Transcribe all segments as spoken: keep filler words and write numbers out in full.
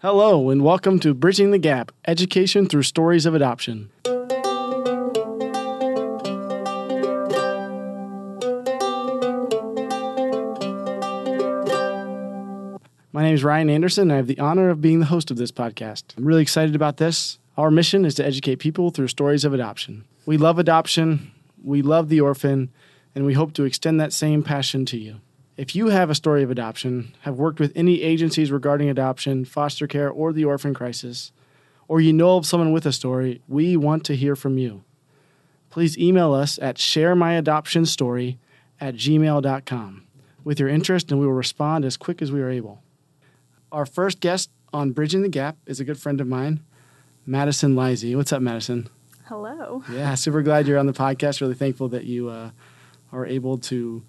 Hello, and welcome to Bridging the Gap, Education Through Stories of Adoption. My name is Ryan Anderson, and I have the honor of being the host of this podcast. I'm really excited about this. Our mission is to educate people through stories of adoption. We love adoption, we love the orphan, and we hope to extend that same passion to you. If you have a story of adoption, have worked with any agencies regarding adoption, foster care, or the orphan crisis, or you know of someone with a story, we want to hear from you. Please email us at share my adoption story at gmail dot com with your interest, and we will respond as quick as we are able. Our first guest on Bridging the Gap is a good friend of mine, Madison Leisey. What's up, Madison? Hello. Yeah, super glad you're on the podcast. Really thankful that you uh, are able to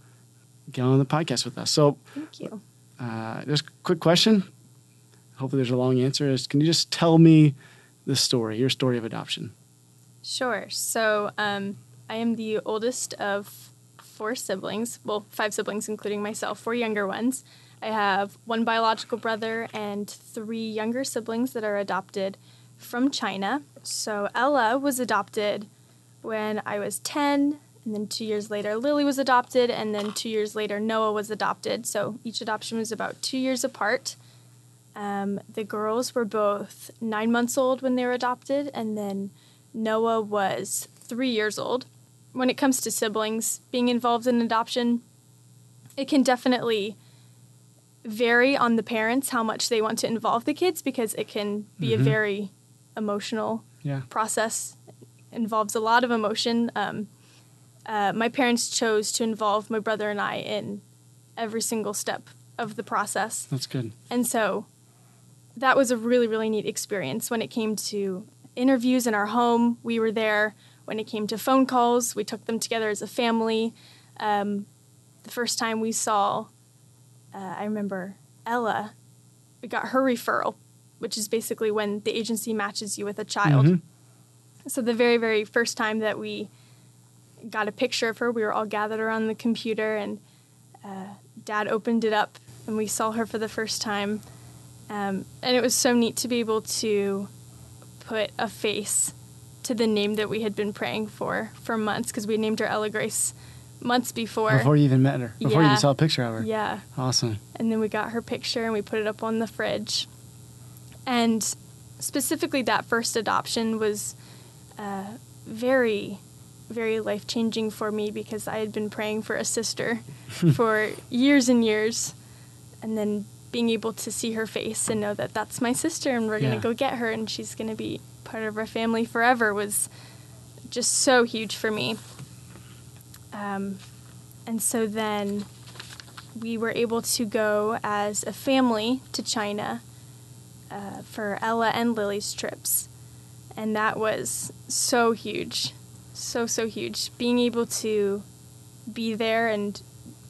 get on the podcast with us. So, thank you. Uh, just a quick question. Hopefully there's a long answer. Is, can you just tell me the story, your story of adoption? Sure. So um, I am the oldest of four siblings, well, five siblings, including myself, four younger ones. I have one biological brother and three younger siblings that are adopted from China. So Ella was adopted when I was ten. And then two years later, Lily was adopted, and then two years later, Noah was adopted. So each adoption was about two years apart. Um, the girls were both nine months old when they were adopted, and then Noah was three years old. When it comes to siblings being involved in adoption, it can definitely vary on the parents how much they want to involve the kids, because it can be mm-hmm. a very emotional yeah. process. It involves a lot of emotion. Um, Uh, my parents chose to involve my brother and I in every single step of the process. That's good. And so that was a really, really neat experience. When it came to interviews in our home, we were there. When it came to phone calls, we took them together as a family. Um, the first time we saw, uh, I remember Ella, we got her referral, which is basically when the agency matches you with a child. Mm-hmm. So the very, very first time that we got a picture of her, we were all gathered around the computer, and uh, Dad opened it up, and we saw her for the first time. Um, and it was so neat to be able to put a face to the name that we had been praying for for months, because we named her Ella Grace months before. Before you even met her. Before yeah. you even saw a picture of her. Yeah. Awesome. And then we got her picture, and we put it up on the fridge. And specifically that first adoption was uh, very... very life-changing for me, because I had been praying for a sister for years and years, and then being able to see her face and know that that's my sister, and we're yeah. going to go get her, and she's going to be part of our family forever, was just so huge for me. Um, and so then we were able to go as a family to China uh, for Ella and Lily's trips, and that was so huge. So, so huge. Being able to be there and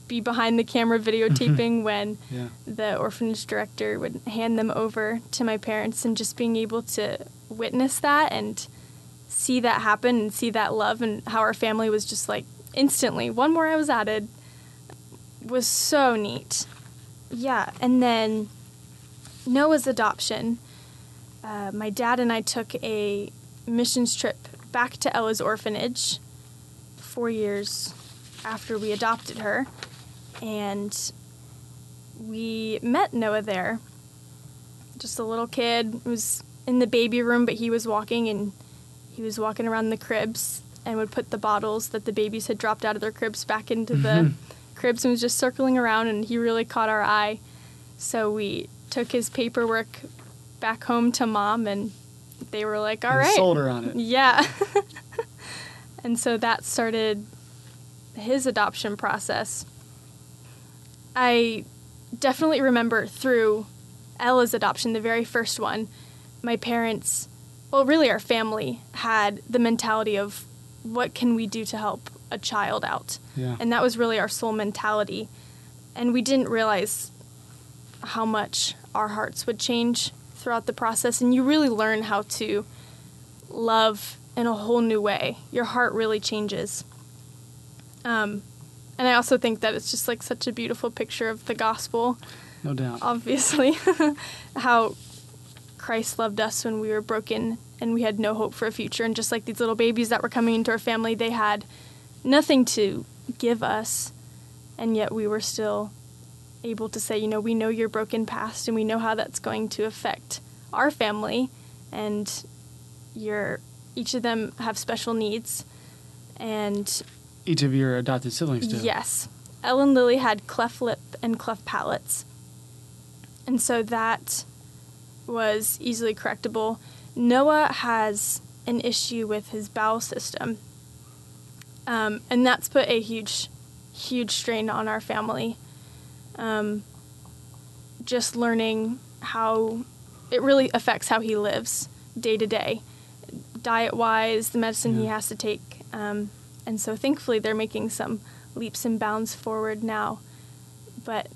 be behind the camera videotaping when yeah. the orphanage director would hand them over to my parents, and just being able to witness that and see that happen and see that love, and how our family was just like instantly, one more I was added, was so neat. Yeah, and then Noah's adoption, uh, my dad and I took a missions trip back to Ella's orphanage four years after we adopted her, and we met Noah there, just a little kid. He was in the baby room, but he was walking, and he was walking around the cribs and would put the bottles that the babies had dropped out of their cribs back into mm-hmm. the cribs, and was just circling around, and he really caught our eye. So we took his paperwork back home to Mom, and they were like, all right. Sold her on it. Yeah. And so that started his adoption process. I definitely remember through Ella's adoption, the very first one, my parents, well, really our family, had the mentality of what can we do to help a child out? Yeah. And that was really our sole mentality. And we didn't realize how much our hearts would change throughout the process, and you really learn how to love in a whole new way. Your heart really changes. Um, and I also think that it's just like such a beautiful picture of the gospel. No doubt. Obviously. How Christ loved us when we were broken and we had no hope for a future. And just like these little babies that were coming into our family, they had nothing to give us, and yet we were still able to say, you know, we know your broken past and we know how that's going to affect our family, and your each of them have special needs. And each of your adopted siblings do. Yes. Ella and Lily had cleft lip and cleft palates. And so that was easily correctable. Noah has an issue with his bowel system. Um, and that's put a huge, huge strain on our family. Um, just learning how it really affects how he lives day to day, diet-wise, the medicine yeah. he has to take. Um, and so thankfully they're making some leaps and bounds forward now. But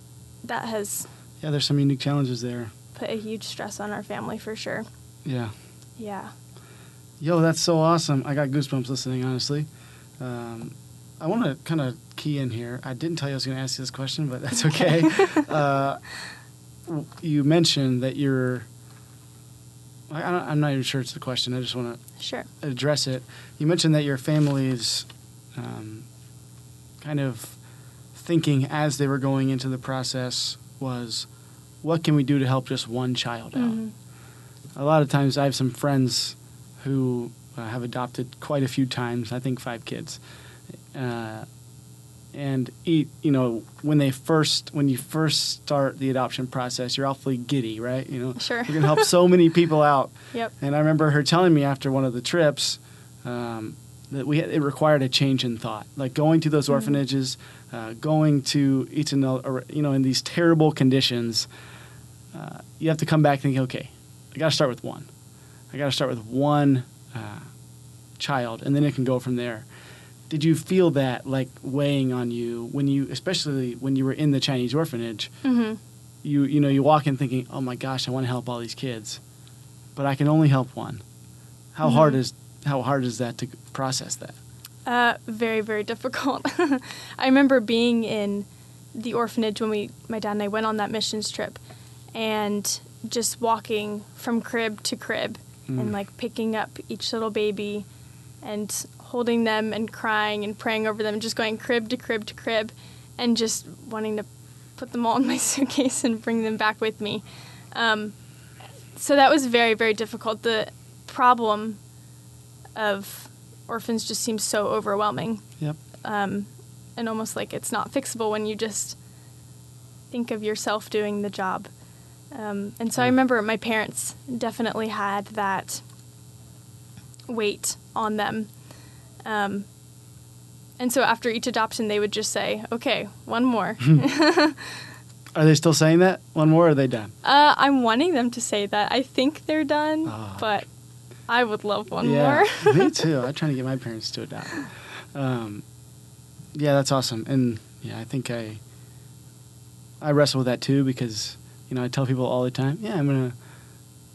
that has... Yeah, there's some unique challenges there. Put a huge stress on our family for sure. Yeah. Yeah. Yo, that's so awesome. I got goosebumps listening, honestly. Um, I want to kind of key in here. I didn't tell you I was going to ask you this question, but that's okay. uh, you mentioned that you're... I don't, I'm not even sure it's the question. I just want to sure. address it. You mentioned that your family's um, kind of thinking as they were going into the process was, what can we do to help just one child out? Mm-hmm. A lot of times I have some friends who uh, have adopted quite a few times, I think five kids. Uh, and, eat, you know, when they first, when you first start the adoption process, you're awfully giddy, right? You know, sure. You're going to help so many people out. Yep. And I remember her telling me after one of the trips um, that we had, it required a change in thought, like going to those mm-hmm. orphanages, uh, going to each and other, you know, in these terrible conditions. Uh, you have to come back thinking, okay, I got to start with one. I got to start with one uh, child, and then it can go from there. Did you feel that, like, weighing on you when you, especially when you were in the Chinese orphanage? Mm-hmm. You you know, you walk in thinking, oh my gosh, I want to help all these kids, but I can only help one. How mm-hmm. hard is how hard is that to process that? Uh, very very difficult. I remember being in the orphanage when we my dad and I went on that missions trip, and just walking from crib to crib mm. and like picking up each little baby and holding them and crying and praying over them, just going crib to crib to crib, and just wanting to put them all in my suitcase and bring them back with me. Um, so that was very, very difficult. The problem of orphans just seems so overwhelming. Yep. Um, and almost like it's not fixable when you just think of yourself doing the job. Um, and so I remember my parents definitely had that weight on them. Um, and so after each adoption, they would just say, okay, one more. Are they still saying that? One more, or are they done? Uh, I'm wanting them to say that. I think they're done, oh. but I would love one yeah, more. Me too. I'm trying to get my parents to adopt. Um, yeah, that's awesome. And yeah, I think I, I wrestle with that too, because, you know, I tell people all the time, yeah, I'm going to,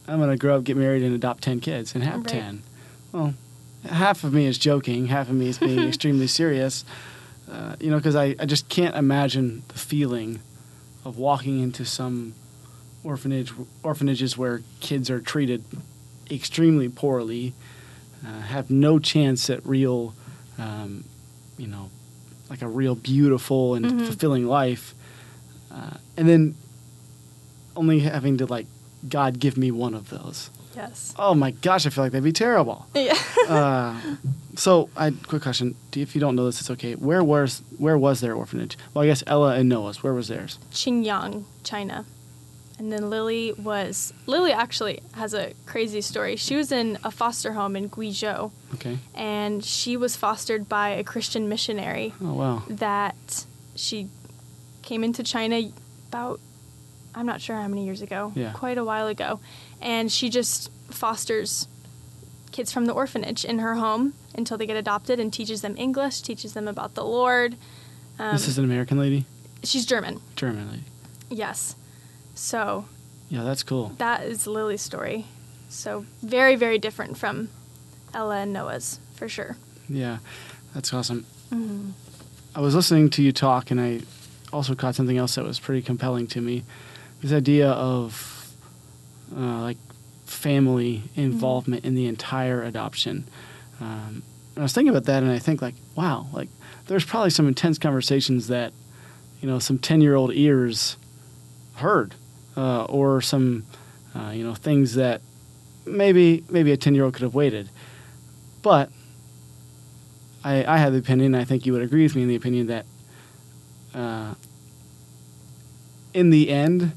I'm going to grow up, get married, and adopt ten kids and have right. ten. Well, half of me is joking, half of me is being extremely serious, uh, you know, because I, I just can't imagine the feeling of walking into some orphanage orphanages where kids are treated extremely poorly, uh, have no chance at real, um, you know, like a real beautiful and mm-hmm. fulfilling life, uh, and then only having to, like, God give me one of those. Yes. Oh my gosh, I feel like that'd be terrible. Yeah. uh, so, I quick question. If you don't know this, it's okay. Where was where was their orphanage? Well, I guess Ella and Noah's. Where was theirs? Qingyang, China. And then Lily was Lily actually has a crazy story. She was in a foster home in Guizhou. Okay. And she was fostered by a Christian missionary. Oh wow. That she came into China about, I'm not sure how many years ago. Yeah. Quite a while ago. And she just fosters kids from the orphanage in her home until they get adopted, and teaches them English, teaches them about the Lord. Um, this is an American lady? She's German. German lady. Yes. So. Yeah, that's cool. That is Lily's story. So very, very different from Ella and Noah's, for sure. Yeah, that's awesome. Mm-hmm. I was listening to you talk, and I also caught something else that was pretty compelling to me. This idea of... Uh, like family involvement mm-hmm. in the entire adoption. Um, and I was thinking about that, and I think, like, wow, like, there's probably some intense conversations that, you know, some ten-year-old ears heard, uh, or some, uh, you know, things that maybe maybe a ten-year-old could have waited. But I, I had the opinion, I think you would agree with me in the opinion, that uh, in the end,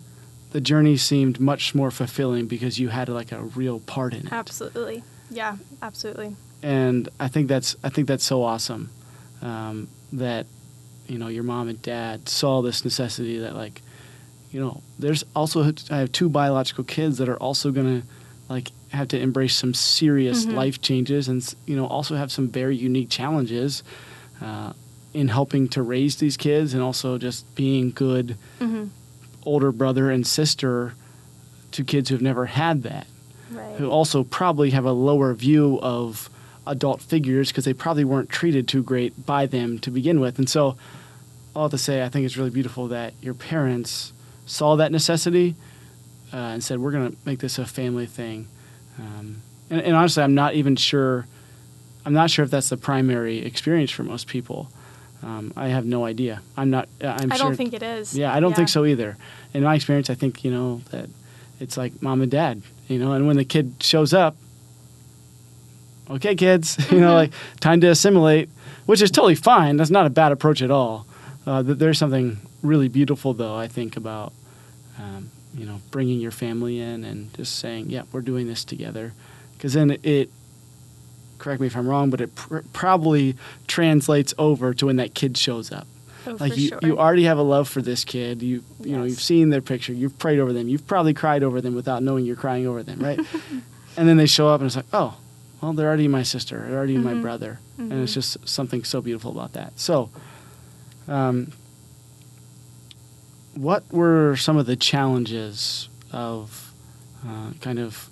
the journey seemed much more fulfilling because you had, like, a real part in it. Absolutely. Yeah, absolutely. And I think that's I think that's so awesome um, that, you know, your mom and dad saw this necessity that, like, you know, there's also, I have two biological kids that are also going to, like, have to embrace some serious mm-hmm. life changes and, you know, also have some very unique challenges uh, in helping to raise these kids and also just being good mm-hmm. older brother and sister to kids who have never had that, right. who also probably have a lower view of adult figures because they probably weren't treated too great by them to begin with. And so all to say, I think it's really beautiful that your parents saw that necessity uh, and said, we're going to make this a family thing. Um, and, and honestly, I'm not even sure, I'm not sure if that's the primary experience for most people. Um, I have no idea. I'm not, I'm I sure. I don't think it is. Yeah, I don't yeah. think so either. In my experience, I think, you know, that it's like mom and dad, you know, and when the kid shows up, okay, kids, you know, like, time to assimilate, which is totally fine. That's not a bad approach at all. Uh, there's something really beautiful, though, I think, about, um, you know, bringing your family in and just saying, yeah, we're doing this together. Because then it, correct me if I'm wrong, but it pr- probably translates over to when that kid shows up. Oh, like, you, sure. you already have a love for this kid. You yes. you know, you've seen their picture. You've prayed over them. You've probably cried over them without knowing you're crying over them, right? And then they show up, and it's like, oh, well, they're already my sister. They're already mm-hmm. my brother. Mm-hmm. And it's just something so beautiful about that. So um, what were some of the challenges of uh, kind of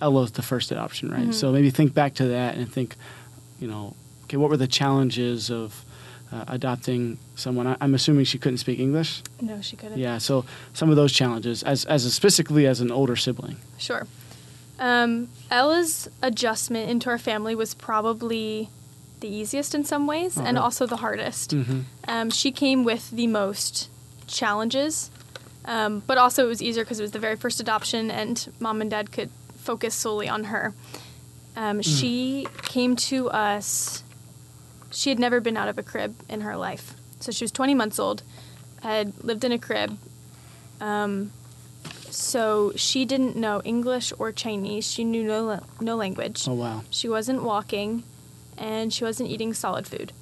Ella's the first adoption, right? Mm-hmm. So maybe think back to that and think, you know, okay, what were the challenges of uh, adopting someone? I, I'm assuming she couldn't speak English? No, she couldn't. Yeah, so some of those challenges, as, as a, specifically as an older sibling. Sure. Um, Ella's adjustment into our family was probably the easiest in some ways, right. and also the hardest. Mm-hmm. Um, she came with the most challenges, um, but also it was easier because it was the very first adoption and mom and dad could focus solely on her. Um, mm. She came to us, she had never been out of a crib in her life. So she was twenty months old, had lived in a crib. Um, so she didn't know English or Chinese. She knew no, no language. Oh, wow. She wasn't walking, and she wasn't eating solid food.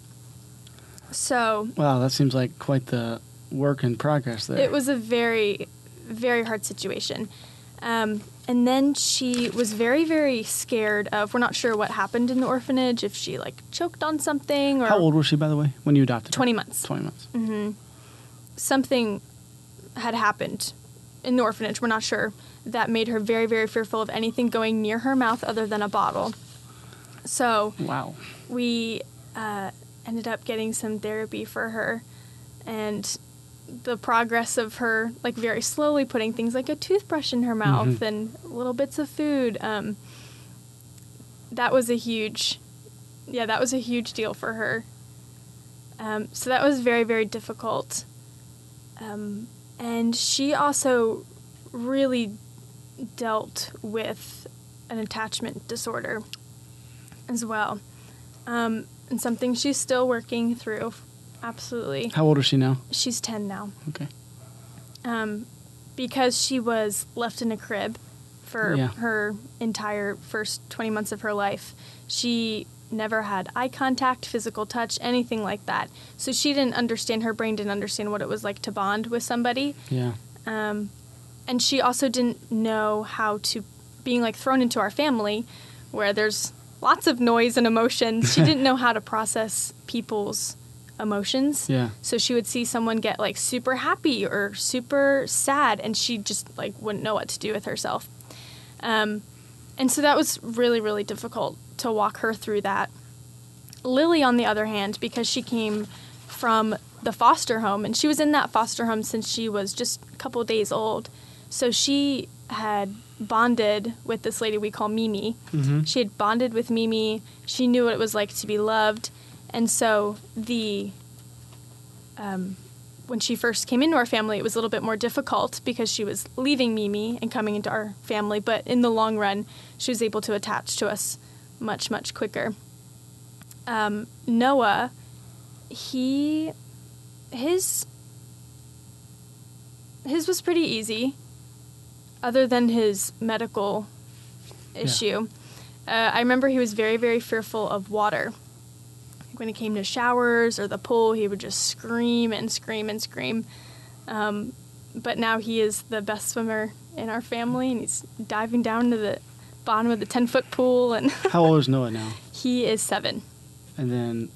So... Wow, that seems like quite the work in progress there. It was a very, very hard situation. Um... And then she was very, very scared of, we're not sure what happened in the orphanage, if she, like, choked on something or... How old was she, by the way, when you adopted her? twenty months twenty months Mm-hmm. Something had happened in the orphanage, we're not sure, that made her very, very fearful of anything going near her mouth other than a bottle. So... Wow. We uh, ended up getting some therapy for her, and... the progress of her, like, very slowly putting things like a toothbrush in her mouth mm-hmm. and little bits of food. Um, that was a huge, yeah, that was a huge deal for her. Um, so that was very, very difficult. Um, and she also really dealt with an attachment disorder as well. Um, and something she's still working through. Absolutely. How old is she now? She's ten now. Okay. Um, because she was left in a crib for yeah. her entire first twenty months of her life. She never had eye contact, physical touch, anything like that. So she didn't understand, her brain didn't understand what it was like to bond with somebody. Yeah. Um, and she also didn't know how to, being, like, thrown into our family where there's lots of noise and emotions, she didn't know how to process people's emotions. Yeah. So she would see someone get, like, super happy or super sad, and she just, like, wouldn't know what to do with herself. Um, and so that was really, really difficult to walk her through that. Lily, on the other hand, because she came from the foster home, and she was in that foster home since she was just a couple days old, so she had bonded with this lady we call Mimi. Mm-hmm. She had bonded with Mimi. She knew what it was like to be loved. And so the um, when she first came into our family, it was a little bit more difficult because she was leaving Mimi and coming into our family. But in the long run, she was able to attach to us much, much quicker. Um, Noah, he, his, his was pretty easy, other than his medical issue. Yeah. Uh, I remember he was very, very fearful of water. Like when it came to showers or the pool, he would just scream and scream and scream. Um, but now he is the best swimmer in our family, and he's diving down to the bottom of the ten-foot pool. And how old is Noah now? He is seven. And then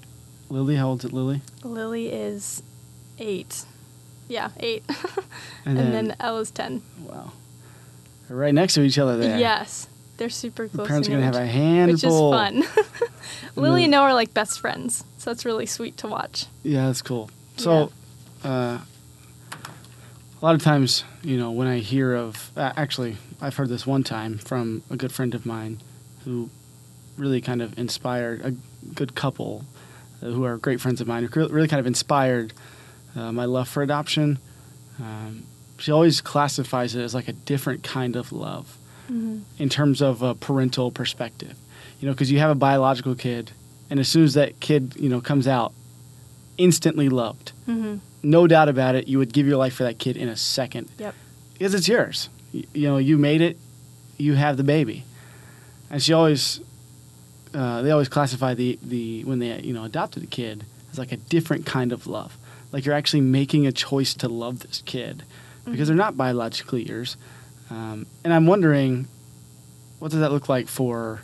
Lily, how old is Lily? Lily is eight. Yeah, eight. and, and then, then Ella's ten. Wow. Right next to each other there. Yes. They're super close. The parents are going to have a handful. Which is fun. Lily and Noah are like best friends, so that's really sweet to watch. Yeah, that's cool. So yeah. uh, a lot of times, you know, when I hear of... Uh, actually, I've heard this one time from a good friend of mine who really kind of inspired... A good couple uh, who are great friends of mine who really kind of inspired uh, my love for adoption. Um She always classifies it as like a different kind of love mm-hmm. in terms of a parental perspective, you know, because you have a biological kid, and as soon as that kid, you know, comes out, instantly loved. Mm-hmm. No doubt about it. You would give your life for that kid in a second. Yep. Because it's yours. You, you know, you made it. You have the baby. And she always, uh, they always classify the, the, when they, you know, adopted a kid as like a different kind of love. Like you're actually making a choice to love this kid. Because they're not biologically yours. Um, and I'm wondering, what does that look like for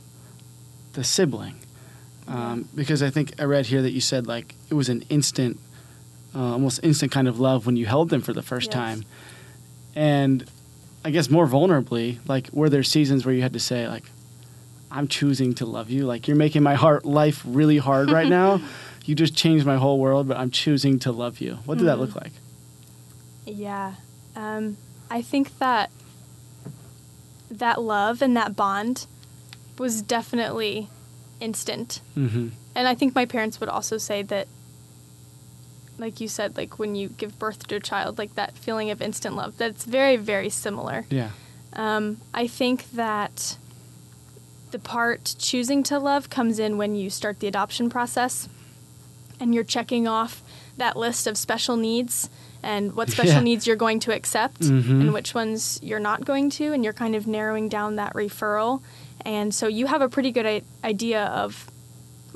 the sibling? Um, because I think I read here that you said, like, it was an instant, uh, almost instant kind of love when you held them for the first yes. time. And I guess more vulnerably, like, were there seasons where you had to say, like, I'm choosing to love you? Like, you're making my heart life really hard right now. You just changed my whole world, but I'm choosing to love you. What did mm. that look like? Yeah. Um, I think that that love and that bond was definitely instant. Mm-hmm. And I think my parents would also say that, like you said, like when you give birth to a child, like that feeling of instant love, that's very, very similar. Yeah. Um, I think that the part choosing to love comes in when you start the adoption process and you're checking off that list of special needs and what special yeah. needs you're going to accept mm-hmm. and which ones you're not going to, and you're kind of narrowing down that referral. And so you have a pretty good I- idea of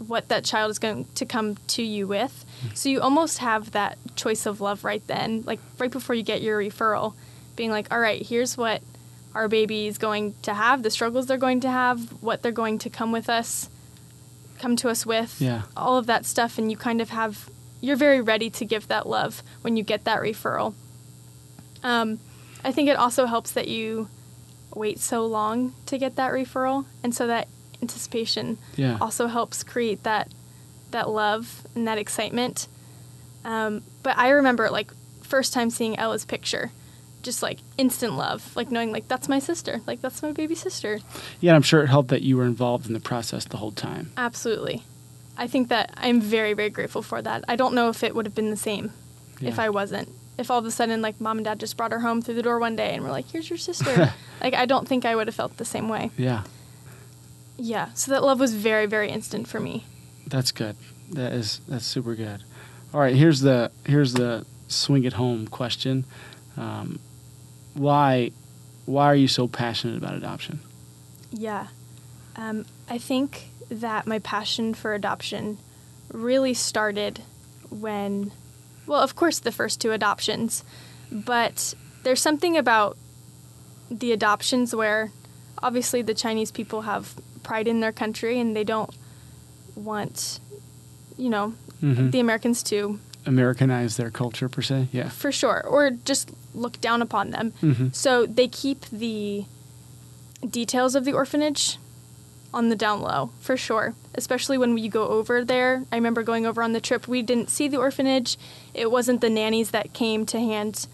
what that child is going to come to you with. So you almost have that choice of love right then, like right before you get your referral, being like, all right, here's what our baby is going to have, the struggles they're going to have, what they're going to come with us, come to us with, yeah. all of that stuff. And you kind of have... You're very ready to give that love when you get that referral. Um, I think it also helps that you wait so long to get that referral, and so that anticipation yeah. also helps create that that love and that excitement. Um, but I remember, like, first time seeing Ella's picture, just, like, instant love, like, knowing, like, that's my sister, like, that's my baby sister. Yeah, and I'm sure it helped that you were involved in the process the whole time. Absolutely. I think that I'm very, very grateful for that. I don't know if it would have been the same yeah. if I wasn't. If all of a sudden, like, mom and dad just brought her home through the door one day and we're like, here's your sister. Like, I don't think I would have felt the same way. Yeah. Yeah. So that love was very, very instant for me. That's good. That is, that's super good. All right. Here's the, here's the swing at home question. Um, why, why are you so passionate about adoption? Yeah. Um, I think... that my passion for adoption really started when, well, of course, the first two adoptions, but there's something about the adoptions where obviously the Chinese people have pride in their country and they don't want, you know, mm-hmm. the Americans to Americanize their culture per se. Yeah, for sure. Or just look down upon them. Mm-hmm. So they keep the details of the orphanage on the down low, for sure. Especially when we go over there. I remember going over on the trip, we didn't see the orphanage. It wasn't the nannies that came to hand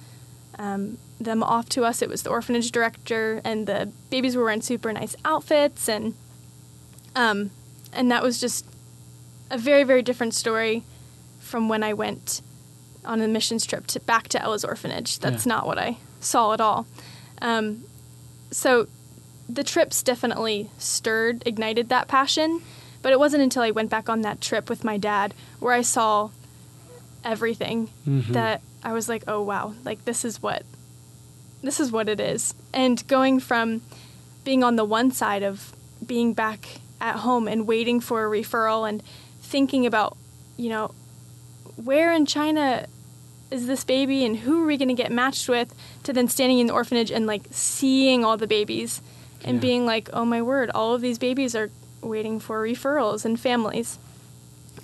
um, them off to us. It was the orphanage director, and the babies were wearing super nice outfits, and um, and that was just a very, very different story from when I went on a missions trip to back to Ella's orphanage. That's yeah. not what I saw at all. Um, so the trips definitely stirred, ignited that passion, but it wasn't until I went back on that trip with my dad where I saw everything mm-hmm. that I was like, oh, wow, like this is what, this is what it is. And going from being on the one side of being back at home and waiting for a referral and thinking about, you know, where in China is this baby and who are we going to get matched with, to then standing in the orphanage and like seeing all the babies and yeah. being like, oh my word, all of these babies are waiting for referrals and families.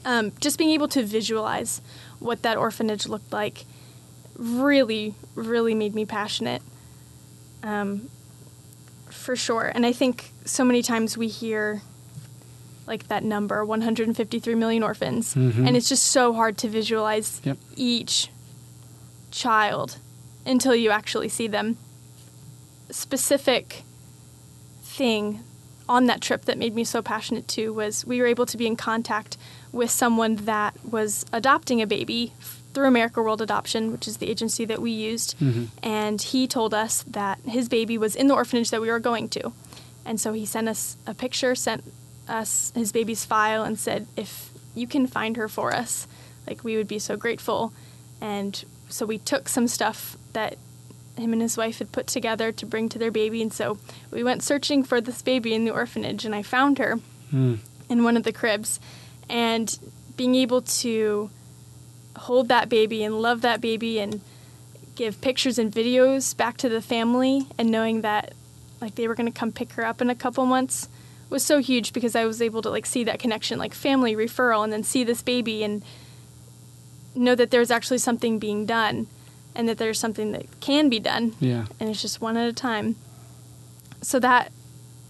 Um, just being able to visualize what that orphanage looked like really, really made me passionate, um, for sure. And I think so many times we hear like that number, one hundred fifty-three million orphans. Mm-hmm. And it's just so hard to visualize yep. each child until you actually see them. Specific thing on that trip that made me so passionate too was we were able to be in contact with someone that was adopting a baby through America World Adoption, which is the agency that we used. Mm-hmm. And he told us that his baby was in the orphanage that we were going to. And so he sent us a picture, sent us his baby's file, and said, if you can find her for us, like we would be so grateful. And so we took some stuff that him and his wife had put together to bring to their baby. And so we went searching for this baby in the orphanage, and I found her mm. in one of the cribs. And being able to hold that baby and love that baby and give pictures and videos back to the family, and knowing that like they were going to come pick her up in a couple months, was so huge, because I was able to like see that connection, like family, referral, and then see this baby and know that there's actually something being done and that there's something that can be done. Yeah. And it's just one at a time. So that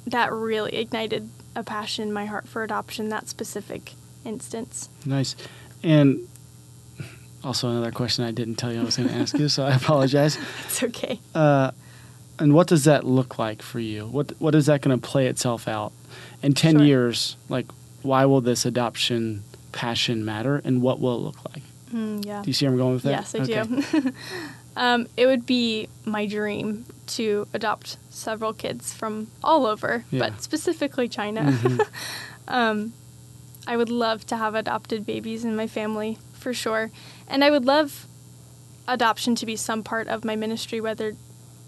that really ignited a passion in my heart for adoption, that specific instance. Nice. And also another question I didn't tell you I was going to ask you, so I apologize. It's okay. Uh, and what does that look like for you? What What is that going to play itself out? In ten sure. years, like, why will this adoption passion matter, and what will it look like? Mm, yeah. Do you see where I'm going with that? Yes, I okay. do. um, it would be my dream to adopt several kids from all over, yeah. but specifically China. Mm-hmm. um, I would love to have adopted babies in my family, for sure. And I would love adoption to be some part of my ministry, whether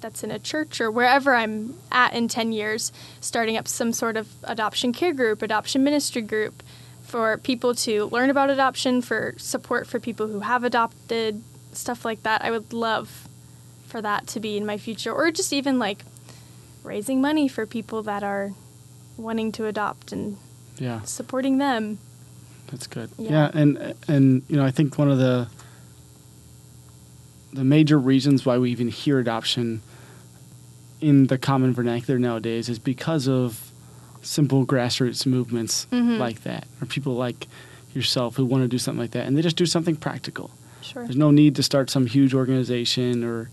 that's in a church or wherever I'm at in ten years, starting up some sort of adoption care group, adoption ministry group, for people to learn about adoption, for support for people who have adopted, stuff like that. I would love for that to be in my future, or just even like raising money for people that are wanting to adopt and yeah. supporting them. That's good. Yeah. yeah, and and you know, I think one of the the major reasons why we even hear adoption in the common vernacular nowadays is because of simple grassroots movements mm-hmm. like that, or people like yourself who want to do something like that, and they just do something practical. Sure. There's no need to start some huge organization or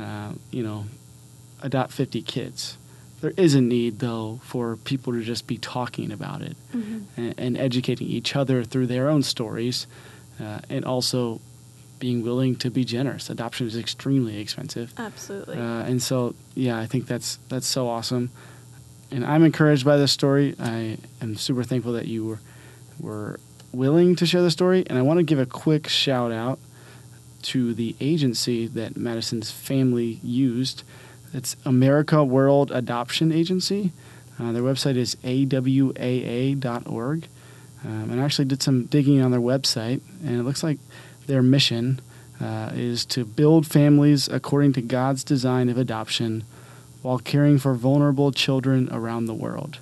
uh, you know, adopt fifty kids. There is a need, though, for people to just be talking about it mm-hmm. and, and educating each other through their own stories, uh, and also being willing to be generous. Adoption is extremely expensive. Absolutely. Uh, and so, yeah, I think that's that's so awesome. And I'm encouraged by this story. I am super thankful that you were, were willing to share the story. And I want to give a quick shout-out to the agency that Madison's family used. It's America World Adoption Agency. Uh, their website is A W A A dot org. Um, and I actually did some digging on their website, and it looks like their mission uh, is to build families according to God's design of adoption while caring for vulnerable children around the world.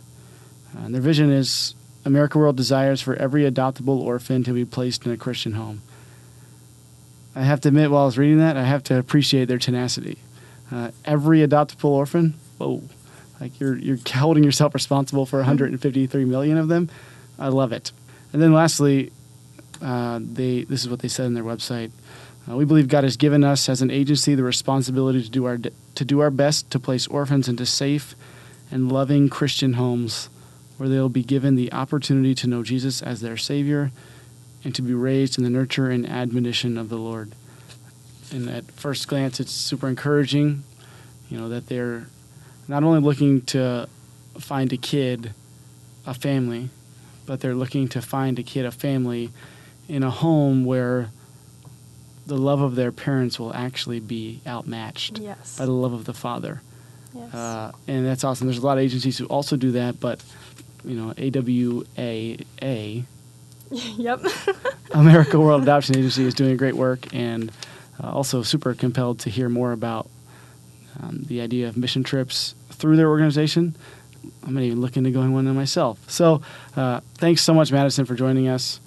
Uh, and their vision is, America World desires for every adoptable orphan to be placed in a Christian home. I have to admit, while I was reading that, I have to appreciate their tenacity. Uh, every adoptable orphan, whoa, like you're you're holding yourself responsible for one hundred fifty-three million of them. I love it. And then lastly, uh, they this is what they said on their website. Uh, we believe God has given us as an agency the responsibility to do our to do our best to place orphans into safe and loving Christian homes where they will be given the opportunity to know Jesus as their Savior and to be raised in the nurture and admonition of the Lord. And at first glance, it's super encouraging, you know, that they're not only looking to find a kid, a family, but they're looking to find a kid, a family in a home where the love of their parents will actually be outmatched yes. by the love of the Father. Yes. Uh, and that's awesome. There's a lot of agencies who also do that, but, you know, A W A A, yep. America World Adoption Agency, is doing great work, and uh, also super compelled to hear more about um, the idea of mission trips through their organization. I'm not even looking to go on one myself. So uh, thanks so much, Madison, for joining us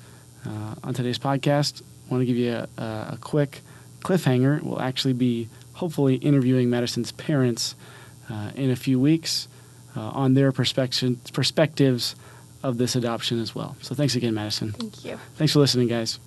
uh, on today's podcast. I want to give you a, a quick cliffhanger. We'll actually be hopefully interviewing Madison's parents uh, in a few weeks uh, on their perspective, perspectives of this adoption as well. So thanks again, Madison. Thank you. Thanks for listening, guys.